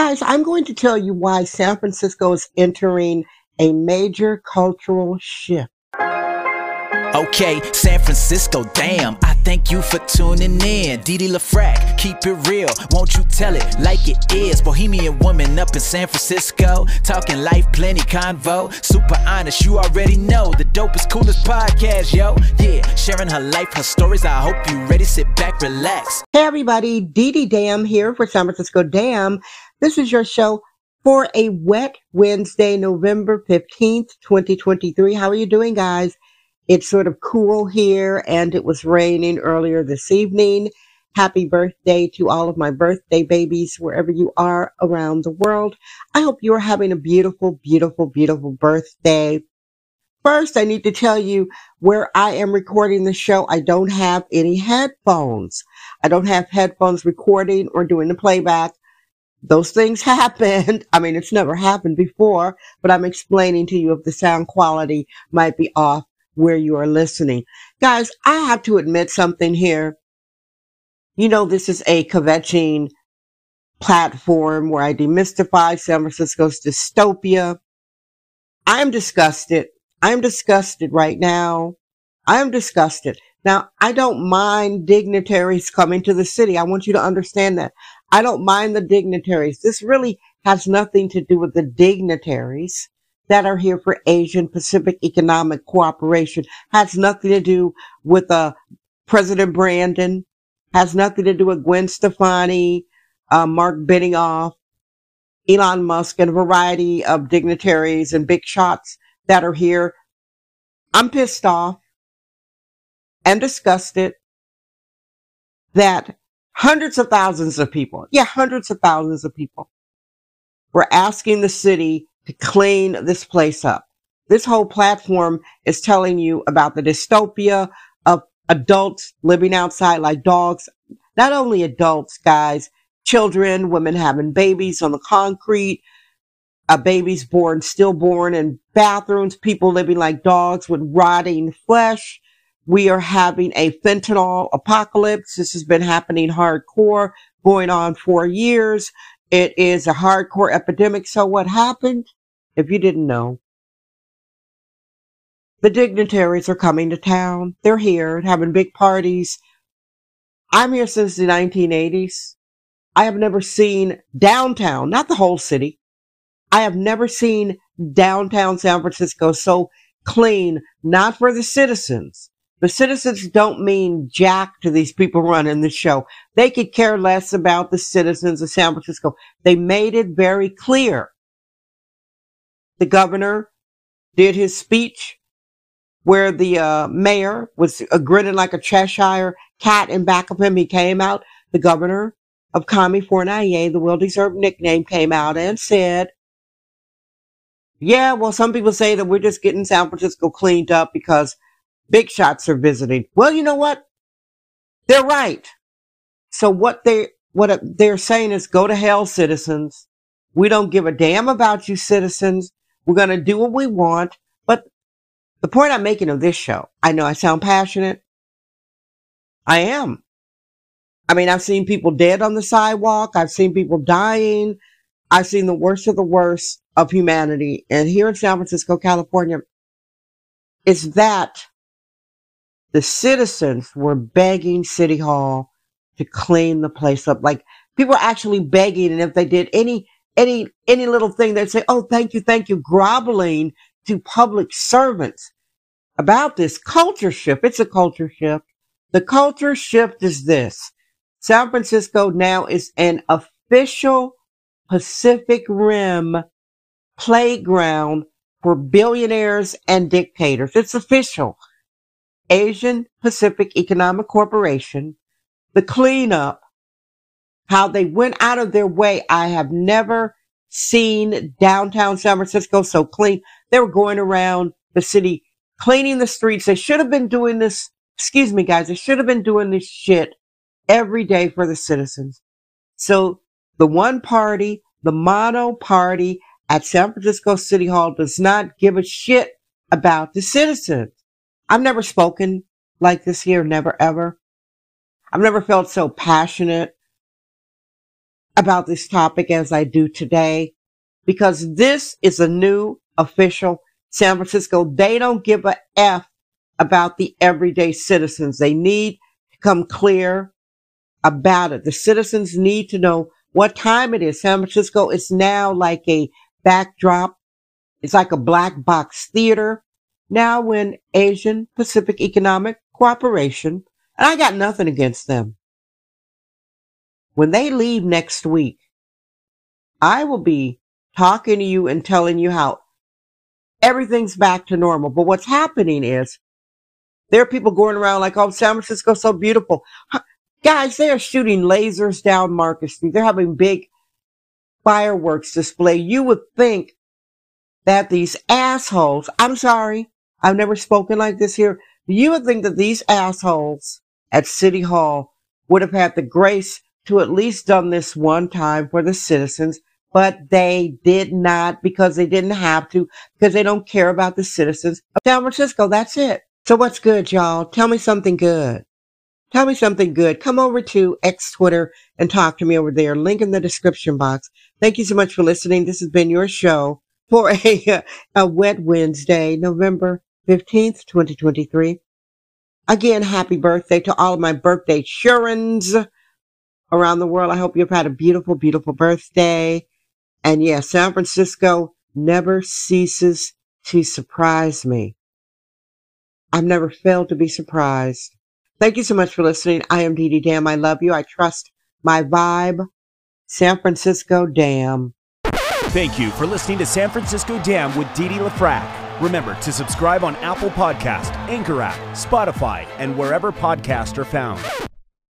Guys, I'm going to tell you why San Francisco is entering a major cultural shift. Okay, San Francisco, damn, I thank you for tuning in. Dee Dee Lafrak, keep it real, won't you tell it like it is. Bohemian woman up in San Francisco, talking life, plenty convo, super honest, you already know. The dopest, coolest podcast, yo, yeah, sharing her life, her stories, I hope you ready, sit back, relax. Hey everybody, Dee Dee Damn here for San Francisco Damn. This is your show for a wet Wednesday, November 15th, 2023. How are you doing, guys? It's sort of cool here, and it was raining earlier this evening. Happy birthday to all of my birthday babies, wherever you are around the world. I hope you're having a beautiful, beautiful, beautiful birthday. First, I need to tell you where I am recording the show. I don't have any headphones. I don't have headphones recording or doing the playback. Those things happened. I mean, it's never happened before, but I'm explaining to you if the sound quality might be off where you are listening. Guys, I have to admit something here. You know, this is a kvetching platform where I demystify San Francisco's dystopia. I am disgusted. I am disgusted right now. I am disgusted. Now, I don't mind dignitaries coming to the city. I want you to understand that. I don't mind the dignitaries. This really has nothing to do with the dignitaries that are here for Asian Pacific Economic Cooperation. Has nothing to do with President Brandon, has nothing to do with Gwen Stefani, Mark Benioff, Elon Musk, and a variety of dignitaries and big shots that are here. I'm pissed off and disgusted that hundreds of thousands of people, were asking the city to clean this place up. This whole platform is telling you about the dystopia of adults living outside like dogs. Not only adults, guys, children, women having babies on the concrete, babies born, stillborn in bathrooms, people living like dogs with rotting flesh. We are having a fentanyl apocalypse. This has been happening hardcore, going on for years. It is a hardcore epidemic. So what happened? If you didn't know, the dignitaries are coming to town. They're here having big parties. I'm here since the 1980s. I have never seen downtown, not the whole city. I have never seen downtown San Francisco so clean, not for the citizens. The citizens don't mean jack to these people running the show. They could care less about the citizens of San Francisco. They made it very clear. The governor did his speech where the mayor was grinning like a Cheshire cat in back of him. He came out. The governor of Kami Fournier, the well-deserved nickname, came out and said, yeah, well, some people say that we're just getting San Francisco cleaned up because big shots are visiting. Well, you know what? They're right. So what they're saying is, go to hell, citizens. We don't give a damn about you, citizens. We're going to do what we want. But the point I'm making of this show, I know I sound passionate. I am. I mean, I've seen people dead on the sidewalk. I've seen people dying. I've seen the worst of the worst of humanity. And here in San Francisco, California, it's that the citizens were begging City Hall to clean the place up. Like, people are actually begging, and if they did any little thing, they'd say, oh, thank you, groveling to public servants about this culture shift. It's a culture shift. The culture shift is this. San Francisco now is an official Pacific Rim playground for billionaires and dictators. It's official. Asian Pacific Economic Cooperation, the cleanup, how they went out of their way. I have never seen downtown San Francisco so clean. They were going around the city, cleaning the streets. They should have been doing this. Excuse me, guys. They should have been doing this shit every day for the citizens. So the one party, the mono party at San Francisco City Hall does not give a shit about the citizens. I've never spoken like this here, never, ever. I've never felt so passionate about this topic as I do today, because this is a new official San Francisco. They don't give a F about the everyday citizens. They need to come clear about it. The citizens need to know what time it is. San Francisco is now like a backdrop. It's like a black box theater. Now when Asian Pacific Economic Cooperation, and I got nothing against them, when they leave next week, I will be talking to you and telling you how everything's back to normal. But what's happening is there are people going around like, oh, San Francisco's so beautiful. Guys, they are shooting lasers down Market Street. They're having big fireworks display. You would think that these assholes, I'm sorry, I've never spoken like this here. You would think that these assholes at City Hall would have had the grace to at least done this one time for the citizens, but they did not, because they didn't have to, because they don't care about the citizens of San Francisco. That's it. So what's good, y'all? Tell me something good. Tell me something good. Come over to X Twitter and talk to me over there. Link in the description box. Thank you so much for listening. This has been your show for a wet Wednesday, November 15th, 2023. Again, happy birthday to all of my birthday churins around the world. I hope you've had a beautiful, beautiful birthday. And yeah, San Francisco never ceases to surprise me. I've never failed to be surprised. Thank you so much for listening. I am Dee Dee Damn. I love you. I trust my vibe. San Francisco Damn. Thank you for listening to San Francisco Damn with Dee Dee Lafrak. Remember to subscribe on Apple Podcast, Anchor app, Spotify, and wherever podcasts are found.